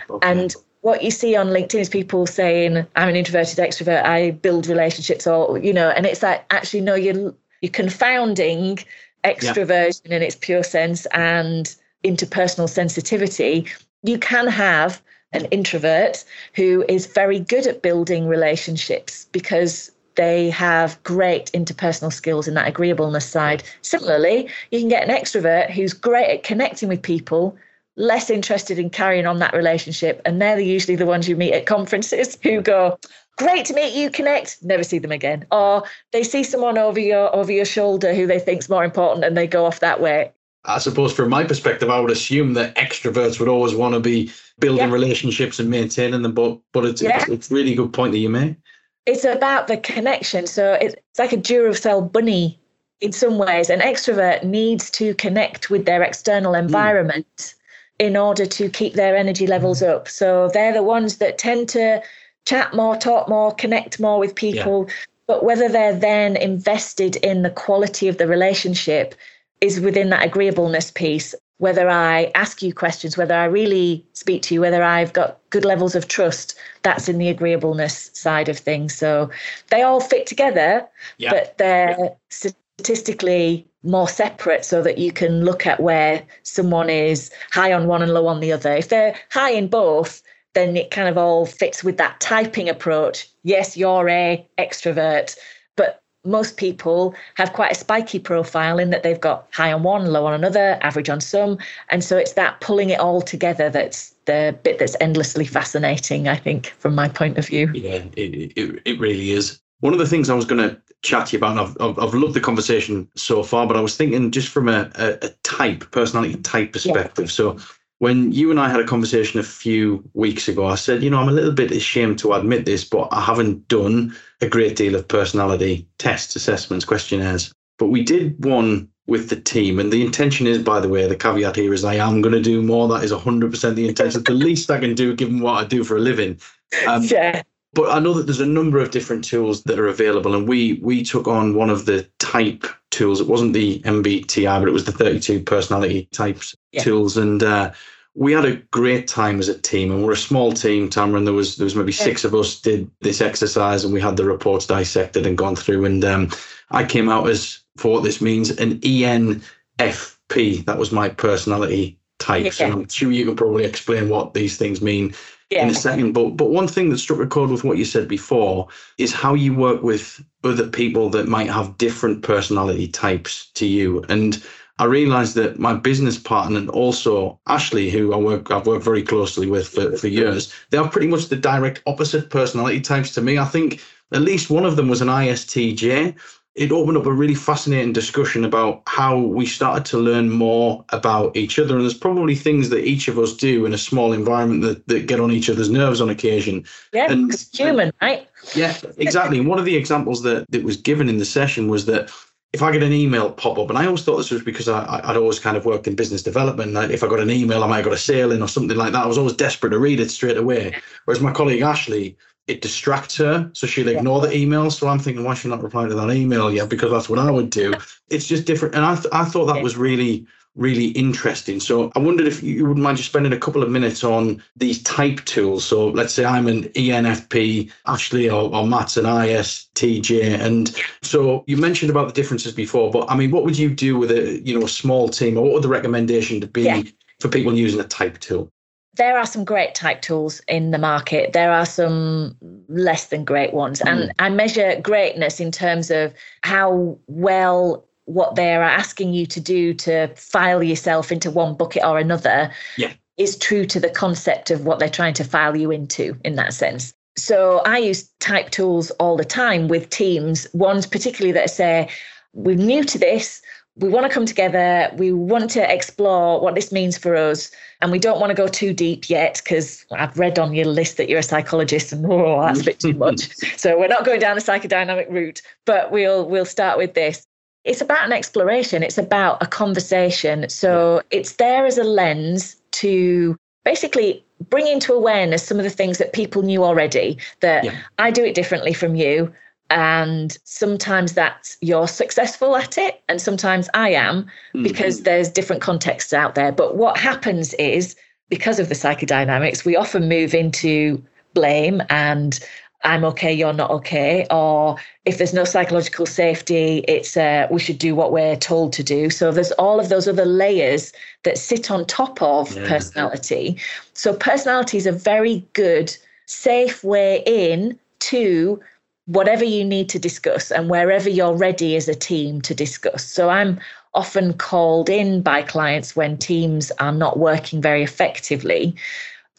Okay. And what you see on LinkedIn is people saying, I'm an introverted extrovert, I build relationships, or, you know, and it's like, actually, no, you're, you're confounding extroversion yeah. in its pure sense and interpersonal sensitivity. You can have an introvert who is very good at building relationships because they have great interpersonal skills in that agreeableness side. Similarly, you can get an extrovert who's great at connecting with people, less interested in carrying on that relationship. And they're usually the ones you meet at conferences who go, great to meet you, connect, never see them again. Or they see someone over your over your shoulder who they think's more important and they go off that way. I suppose from my perspective, I would assume that extroverts would always want to be building yeah. relationships and maintaining them. But but it's, yeah. it's, it's a really good point that you made. It's about the connection. So it's like a Duracell bunny in some ways. An extrovert needs to connect with their external environment mm. in order to keep their energy levels mm. up. So they're the ones that tend to chat more, talk more, connect more with people. Yeah. But whether they're then invested in the quality of the relationship is within that agreeableness piece. Whether I ask you questions, whether I really speak to you, whether I've got good levels of trust, that's in the agreeableness side of things. So they all fit together, yeah. but they're yeah. statistically more separate so that you can look at where someone is high on one and low on the other. If they're high in both, then it kind of all fits with that typing approach. Yes, you're a extrovert, but most people have quite a spiky profile in that they've got high on one, low on another, average on some. And so it's that pulling it all together that's the bit that's endlessly fascinating, I think, from my point of view. Yeah, it it, it really is. One of the things I was going to chat to you about, and I've, I've loved the conversation so far, but I was thinking just from a, a, a type, personality type perspective. Yeah. So when you and I had a conversation a few weeks ago, I said, you know, I'm a little bit ashamed to admit this, but I haven't done a great deal of personality tests, assessments, questionnaires. But we did one with the team. And the intention is, by the way, the caveat here is I am going to do more. That is one hundred percent the intention. The least I can do, given what I do for a living. Um, yeah. But I know that there's a number of different tools that are available. And we we took on one of the type tools. It wasn't the M B T I, but it was the thirty-two personality types yeah. tools. And uh, we had a great time as a team. And we're a small team, Tamryn. There was there was maybe yeah. six of us did this exercise, and we had the reports dissected and gone through. And um, I came out as, for what this means, an E N F P. That was my personality type. Yeah. So I'm sure you can probably explain what these things mean in a second, but but one thing that struck a chord with what you said before is how you work with other people that might have different personality types to you. And I realized that my business partner and also Ashley, who I work I've worked very closely with for, for years, they are pretty much the direct opposite personality types to me. I think at least one of them was an I S T J. It opened up a really fascinating discussion about how we started to learn more about each other. And there's probably things that each of us do in a small environment that, that get on each other's nerves on occasion. Yeah, and, because it's human, and, right? Yeah, exactly. One of the examples that, that was given in the session was that if I get an email pop up, and I always thought this was because I, I'd always kind of worked in business development, that if I got an email, I might have got a sale in or something like that. I was always desperate to read it straight away. Whereas my colleague Ashley, it distracts her, so she'll ignore yeah. the email. So I'm thinking, why should I not reply to that email yet? Because that's what I would do. It's just different. And I th- I thought that was really, really interesting. So I wondered if you wouldn't mind just spending a couple of minutes on these type tools. So let's say I'm an E N F P, Ashley or, or Matt's an I S T J. And so you mentioned about the differences before, but I mean, what would you do with a, you know, a small team, or what would the recommendation to be yeah. for people using a type tool? There are some great type tools in the market. There are some less than great ones. Mm. And I measure greatness in terms of how well what they're asking you to do to file yourself into one bucket or another yeah. is true to the concept of what they're trying to file you into in that sense. So I use type tools all the time with teams, ones particularly that say, we're new to this. We want to come together. We want to explore what this means for us. And we don't want to go too deep yet, because I've read on your list that you're a psychologist and oh, that's a bit too much. So we're not going down the psychodynamic route, but we'll we'll start with this. It's about an exploration. It's about a conversation. So it's there as a lens to basically bring into awareness some of the things that people knew already, that yeah. I do it differently from you. And sometimes that's you're successful at it. And sometimes I am, because mm-hmm. there's different contexts out there. But what happens is, because of the psychodynamics, we often move into blame and I'm okay, you're not okay. Or if there's no psychological safety, it's uh, we should do what we're told to do. So there's all of those other layers that sit on top of yeah. personality. So personality is a very good, safe way in to whatever you need to discuss and wherever you're ready as a team to discuss. So I'm often called in by clients when teams are not working very effectively,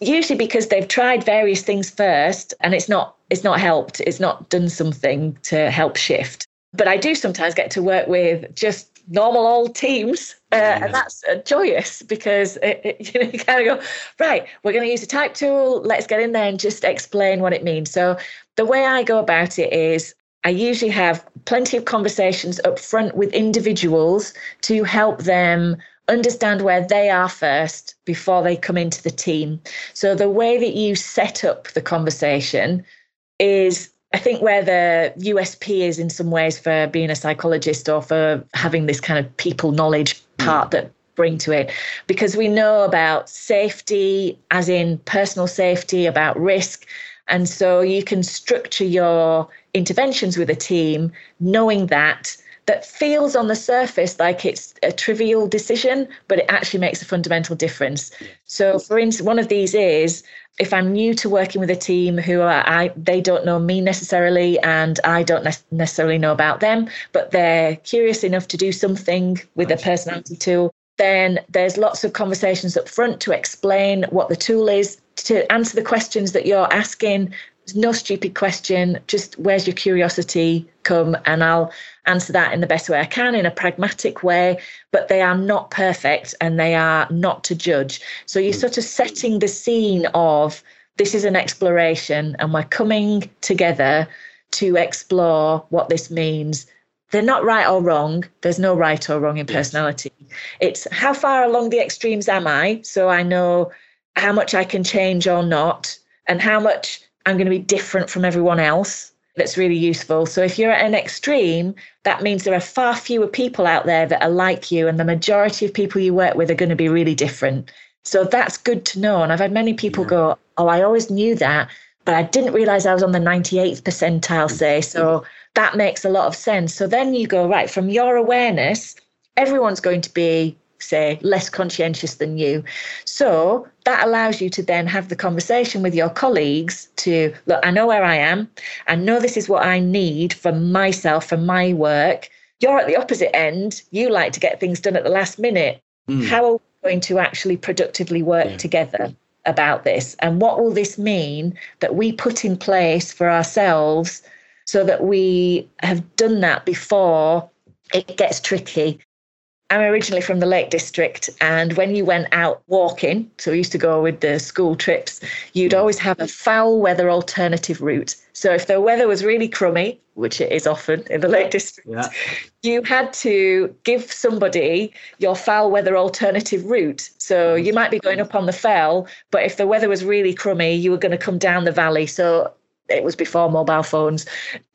usually because they've tried various things first and it's not it's not helped. It's not done something to help shift. But I do sometimes get to work with just normal old teams. Uh, yeah. And that's uh, joyous, because it, it, you know, you kind of go, right, we're going to use a type tool. Let's get in there and just explain what it means. So the way I go about it is I usually have plenty of conversations up front with individuals to help them understand where they are first before they come into the team. So the way that you set up the conversation is, I think, where the U S P is in some ways for being a psychologist or for having this kind of people knowledge part that bring to it, because we know about safety, as in personal safety, about risk. And so you can structure your interventions with a team knowing that that feels on the surface like it's a trivial decision, but it actually makes a fundamental difference. So for instance, one of these is, if I'm new to working with a team who are, I, they don't know me necessarily, and I don't ne- necessarily know about them, but they're curious enough to do something with a personality tool, then there's lots of conversations up front to explain what the tool is, to answer the questions that you're asking. No stupid question, just where's your curiosity come? And I'll answer that in the best way I can, in a pragmatic way, but they are not perfect and they are not to judge. So you're sort of setting the scene of this is an exploration and we're coming together to explore what this means. They're not right or wrong. There's no right or wrong in personality. It's how far along the extremes am I? So I know how much I can change or not, and how much I'm going to be different from everyone else. That's really useful. So if you're at an extreme, that means there are far fewer people out there that are like you, and the majority of people you work with are going to be really different. So that's good to know. And I've had many people yeah. go, oh, I always knew that, but I didn't realize I was on the ninety-eighth percentile, say. So that makes a lot of sense. So then you go, right, from your awareness, everyone's going to be, say, less conscientious than you. So that allows you to then have the conversation with your colleagues to, look, I know where I am. I know this is what I need for myself, for my work. You're at the opposite end. You like to get things done at the last minute. Mm. How are we going to actually productively work yeah. together about this? And what will this mean that we put in place for ourselves so that we have done that before it gets tricky? I'm originally from the Lake District, and when you went out walking, so we used to go with the school trips, you'd always have a foul weather alternative route. So if the weather was really crummy, which it is often in the Lake District, yeah. you had to give somebody your foul weather alternative route. So you might be going up on the fell, but if the weather was really crummy, you were going to come down the valley. So it was before mobile phones.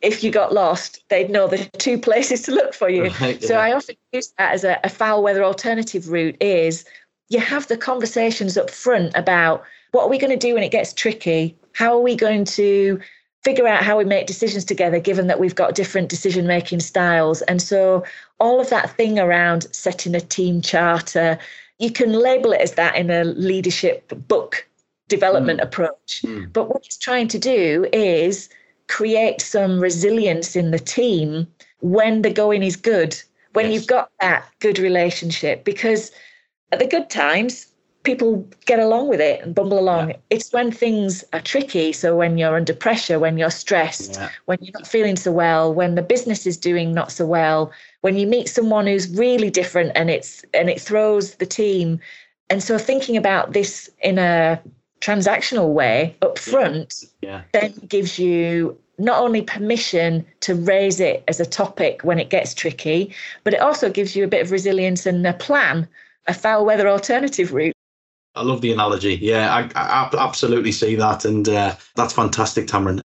If you got lost, they'd know the two places to look for you. Right, yeah. So I often use that as a, a foul weather alternative route, is you have the conversations up front about what are we going to do when it gets tricky? How are we going to figure out how we make decisions together, given that we've got different decision-making styles? And so all of that thing around setting a team charter, you can label it as that in a leadership book development mm. approach. Mm. But what it's trying to do is create some resilience in the team when the going is good, when yes. you've got that good relationship, because at the good times, people get along with it and bumble along. Yeah. It's when things are tricky. So when you're under pressure, when you're stressed, yeah. when you're not feeling so well, when the business is doing not so well, when you meet someone who's really different and it's and it throws the team. And so thinking about this in a transactional way up front yeah. Yeah. then gives you not only permission to raise it as a topic when it gets tricky, but it also gives you a bit of resilience and a plan, a foul weather alternative route. I love the analogy. Yeah, I, I absolutely see that. And uh, that's fantastic, Tamryn.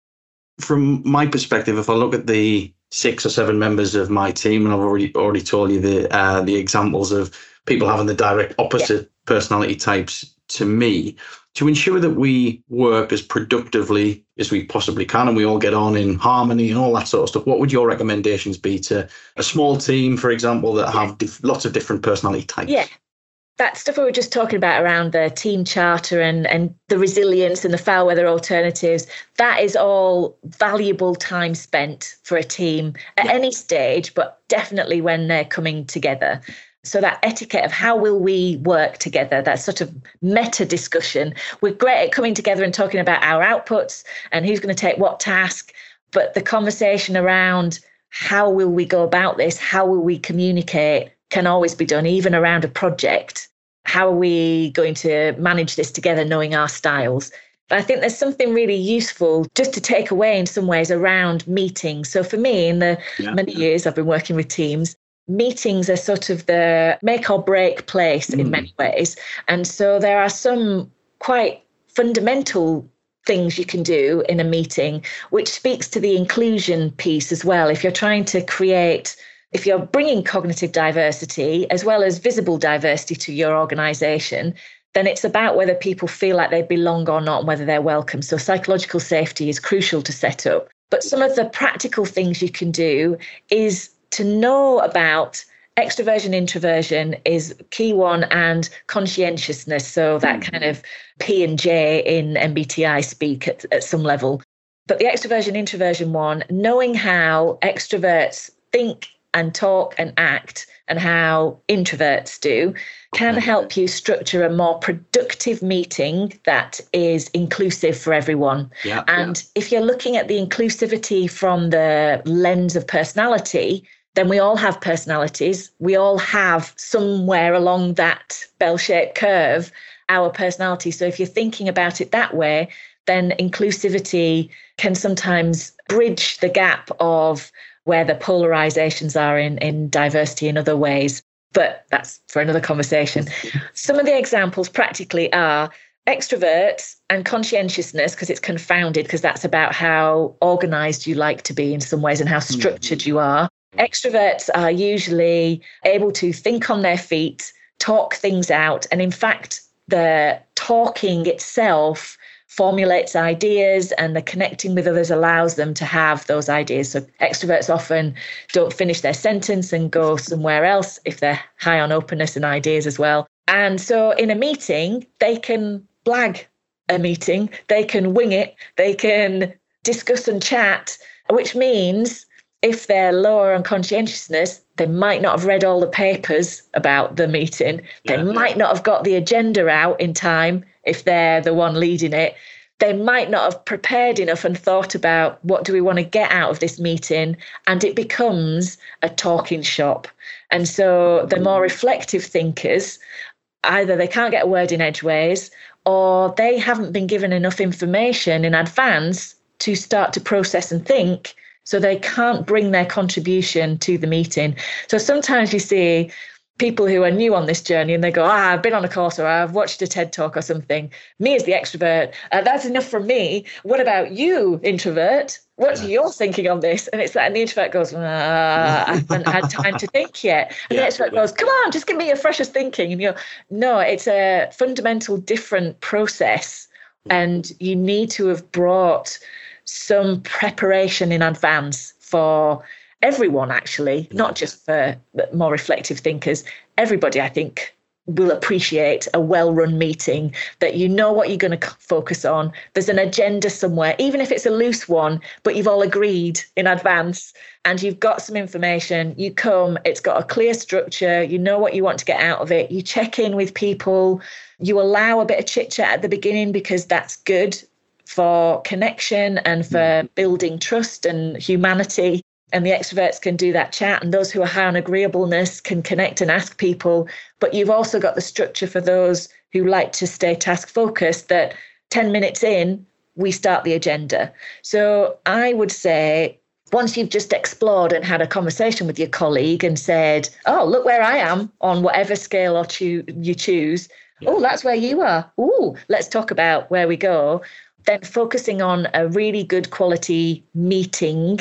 From my perspective, if I look at the six or seven members of my team, and I've already already told you the uh, the examples of people having the direct opposite yeah. personality types to me, to ensure that we work as productively as we possibly can and we all get on in harmony and all that sort of stuff, what would your recommendations be to a small team, for example, that have dif- lots of different personality types? Yeah, that stuff we were just talking about around the team charter and, and the resilience and the foul weather alternatives, that is all valuable time spent for a team at yeah. any stage, but definitely when they're coming together. So that etiquette of how will we work together, that sort of meta discussion. We're great at coming together and talking about our outputs and who's going to take what task. But the conversation around how will we go about this, how will we communicate can always be done, even around a project. How are we going to manage this together, knowing our styles? But I think there's something really useful just to take away in some ways around meetings. So for me, in the yeah. many years I've been working with teams, meetings are sort of the make or break place mm. in many ways. And so there are some quite fundamental things you can do in a meeting, which speaks to the inclusion piece as well. If you're trying to create, if you're bringing cognitive diversity as well as visible diversity to your organization, then it's about whether people feel like they belong or not, and whether they're welcome. So psychological safety is crucial to set up. But some of the practical things you can do is to know about extraversion, introversion is key one, and conscientiousness. So that kind of P and J in M B T I speak at, at some level. But the extraversion, introversion one, knowing how extroverts think and talk and act and how introverts do can help you structure a more productive meeting that is inclusive for everyone. Yeah, and yeah. if you're looking at the inclusivity from the lens of personality, then we all have personalities. We all have somewhere along that bell-shaped curve, our personality. So if you're thinking about it that way, then inclusivity can sometimes bridge the gap of where the polarizations are in, in diversity in other ways. But that's for another conversation. Some of the examples practically are extroverts and conscientiousness, because it's confounded, because that's about how organized you like to be in some ways and how structured you are. Extroverts are usually able to think on their feet, talk things out. And in fact, the talking itself formulates ideas, and the connecting with others allows them to have those ideas. So extroverts often don't finish their sentence and go somewhere else if they're high on openness and ideas as well. And so in a meeting, they can blag a meeting, they can wing it, they can discuss and chat, which means if they're lower on conscientiousness, they might not have read all the papers about the meeting. They yeah, might yeah. not have got the agenda out in time if they're the one leading it. They might not have prepared enough and thought about what do we want to get out of this meeting. And it becomes a talking shop. And so the more reflective thinkers, either they can't get a word in edgeways, or they haven't been given enough information in advance to start to process and think. So they can't bring their contribution to the meeting. So sometimes you see people who are new on this journey and they go, ah, I've been on a course or I've watched a TED Talk or something. Me as the extrovert, uh, that's enough from me. What about you, introvert? What's your thinking on this? And it's like, and the introvert goes, ah, I haven't had time to think yet. And yeah, the extrovert goes, come on, just give me your freshest thinking. And you're, no, it's a fundamental different process. And you need to have brought some preparation in advance for everyone, actually, not just for more reflective thinkers. Everybody, I think, will appreciate a well-run meeting that you know what you're going to focus on. There's an agenda somewhere, even if it's a loose one, but you've all agreed in advance and you've got some information. You come, it's got a clear structure. You know what you want to get out of it. You check in with people. You allow a bit of chit-chat at the beginning because that's good for connection and for building trust and humanity. And the extroverts can do that chat. And those who are high on agreeableness can connect and ask people. But you've also got the structure for those who like to stay task focused, that ten minutes in, we start the agenda. So I would say, once you've just explored and had a conversation with your colleague and said, oh, look where I am on whatever scale or cho- you choose, Yeah. Oh, that's where you are. Oh, let's talk about where we go. Then focusing on a really good quality meeting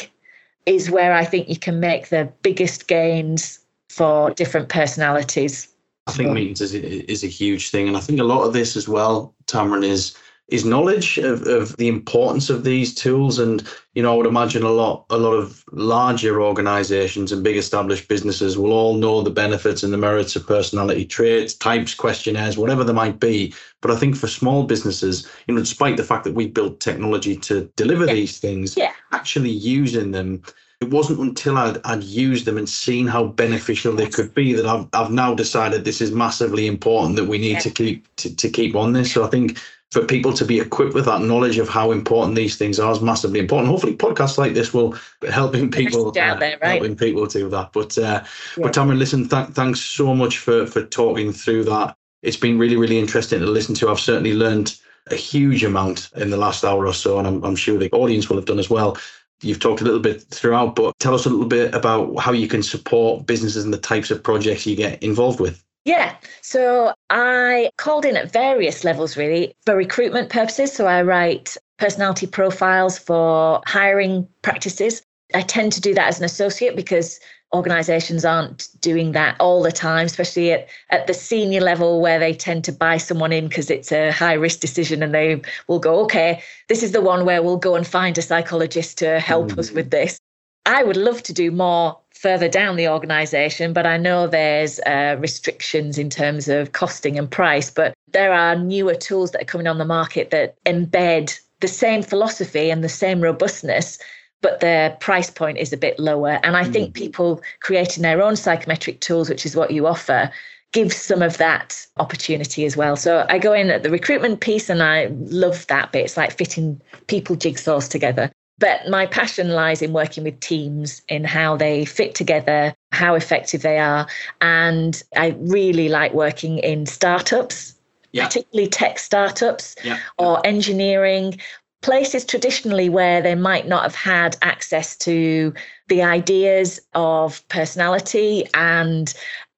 is where I think you can make the biggest gains for different personalities. I think meetings is, is a huge thing. And I think a lot of this as well, Tamryn, is is knowledge of, of the importance of these tools. And, you know, I would imagine a lot, a lot of larger organizations and big established businesses will all know the benefits and the merits of personality traits, types, questionnaires, whatever they might be. But I think for small businesses, you know, despite the fact that we built technology to deliver yeah. these things, yeah. actually using them, it wasn't until I'd, I'd used them and seen how beneficial they could be that I've, I've now decided this is massively important, that we need yeah. to keep to, to keep on this. So I think for people to be equipped with that knowledge of how important these things are is massively important. Hopefully podcasts like this will help in people, uh, there, right? helping people do that. But, uh, yeah. but Tamryn, listen, th- thanks so much for, for talking through that. It's been really, really interesting to listen to. I've certainly learned a huge amount in the last hour or so, and I'm, I'm sure the audience will have done as well. You've talked a little bit throughout, but tell us a little bit about how you can support businesses and the types of projects you get involved with. Yeah, so I called in at various levels, really, for recruitment purposes. So I write personality profiles for hiring practices. I tend to do that as an associate because organizations aren't doing that all the time, especially at, at the senior level where they tend to buy someone in because it's a high risk decision, and they will go, okay, this is the one where we'll go and find a psychologist to help mm. us with this. I would love to do more further down the organization, but I know there's uh, restrictions in terms of costing and price, but there are newer tools that are coming on the market that embed the same philosophy and the same robustness, but their price point is a bit lower. And I mm-hmm. think people creating their own psychometric tools, which is what you offer, gives some of that opportunity as well. So I go in at the recruitment piece and I love that bit. It's like fitting people jigsaws together. But my passion lies in working with teams, in how they fit together, how effective they are. And I really like working in startups, yeah. particularly tech startups yeah. or engineering, places traditionally where they might not have had access to the ideas of personality, and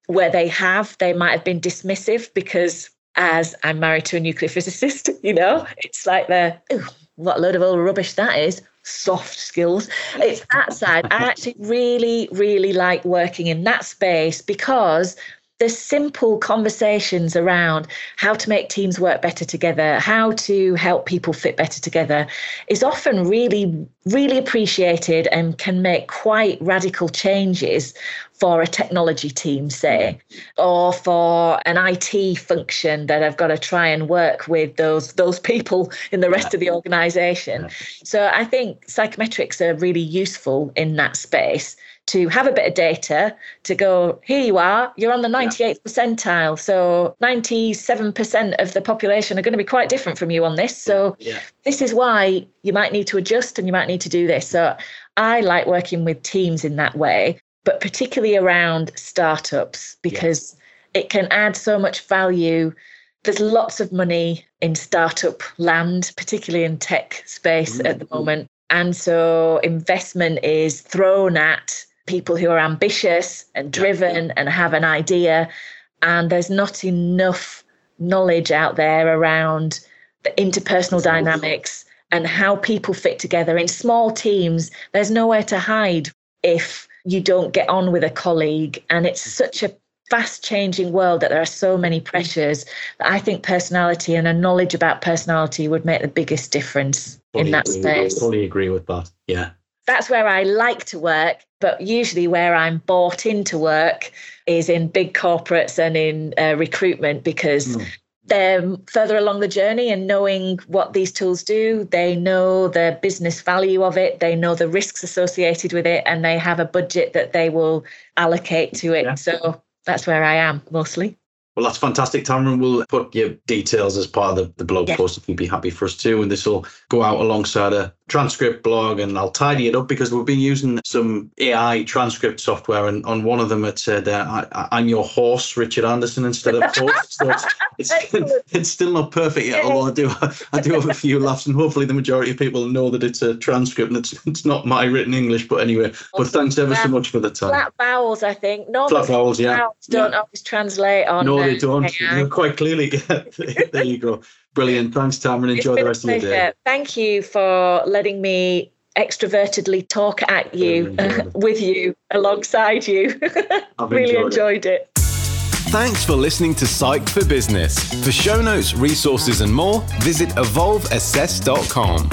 where they have, they might have been dismissive because, as I'm married to a nuclear physicist, you know, it's like the, ooh, what a load of old rubbish that is, soft skills. It's that side. I actually really, really like working in that space because the simple conversations around how to make teams work better together, how to help people fit better together, is often really, really appreciated and can make quite radical changes for a technology team, say, or for an I T function that I've got to try and work with those, those people in the rest of the organization. So I think psychometrics are really useful in that space, to have a bit of data to go, here you are, you're on the ninety-eighth percentile. So ninety-seven percent of the population are going to be quite different from you on this. So yeah. this is why you might need to adjust and you might need to do this. So I like working with teams in that way, but particularly around startups, because yeah. it can add so much value. There's lots of money in startup land, particularly in tech space mm-hmm. at the moment. And so investment is thrown at people who are ambitious and driven and have an idea, and there's not enough knowledge out there around the interpersonal dynamics and how people fit together in small teams. There's nowhere to hide if you don't get on with a colleague, and it's such a fast changing world that there are so many pressures that I think personality and a knowledge about personality would make the biggest difference fully in that agree, space. I fully agree with that. Yeah. That's where I like to work, but usually where I'm bought into work is in big corporates and in uh, recruitment, because mm. they're further along the journey and knowing what these tools do. They know the business value of it. They know the risks associated with it, and they have a budget that they will allocate to it. Yeah. So that's where I am mostly. Well, that's fantastic, Tamryn. We'll put your details as part of the, the blog yeah. post if you'd be happy for us to. And this will go out alongside a transcript blog, and I'll tidy it up because we've been using some A I transcript software, and on one of them it said, uh, I, I'm your horse, Richard Anderson, instead of horse. So it's, it's, it's still not perfect yet, although I do, I do have a few laughs, and hopefully the majority of people know that it's a transcript and it's, it's not my written English. But anyway, awesome. But thanks ever so much for the time. Flat vowels, I think. Normal Flat vowels, yeah. Vowels don't yeah. always translate on. No, they don't. No, quite clearly. There you go. Brilliant. Thanks, Tamryn. Enjoy the rest of the day. Thank you for letting me extrovertedly talk at you, uh, with you, alongside you. I've really enjoyed it. Thanks for listening to Psyched for Business. For show notes, resources, and more, visit evolve assess dot com.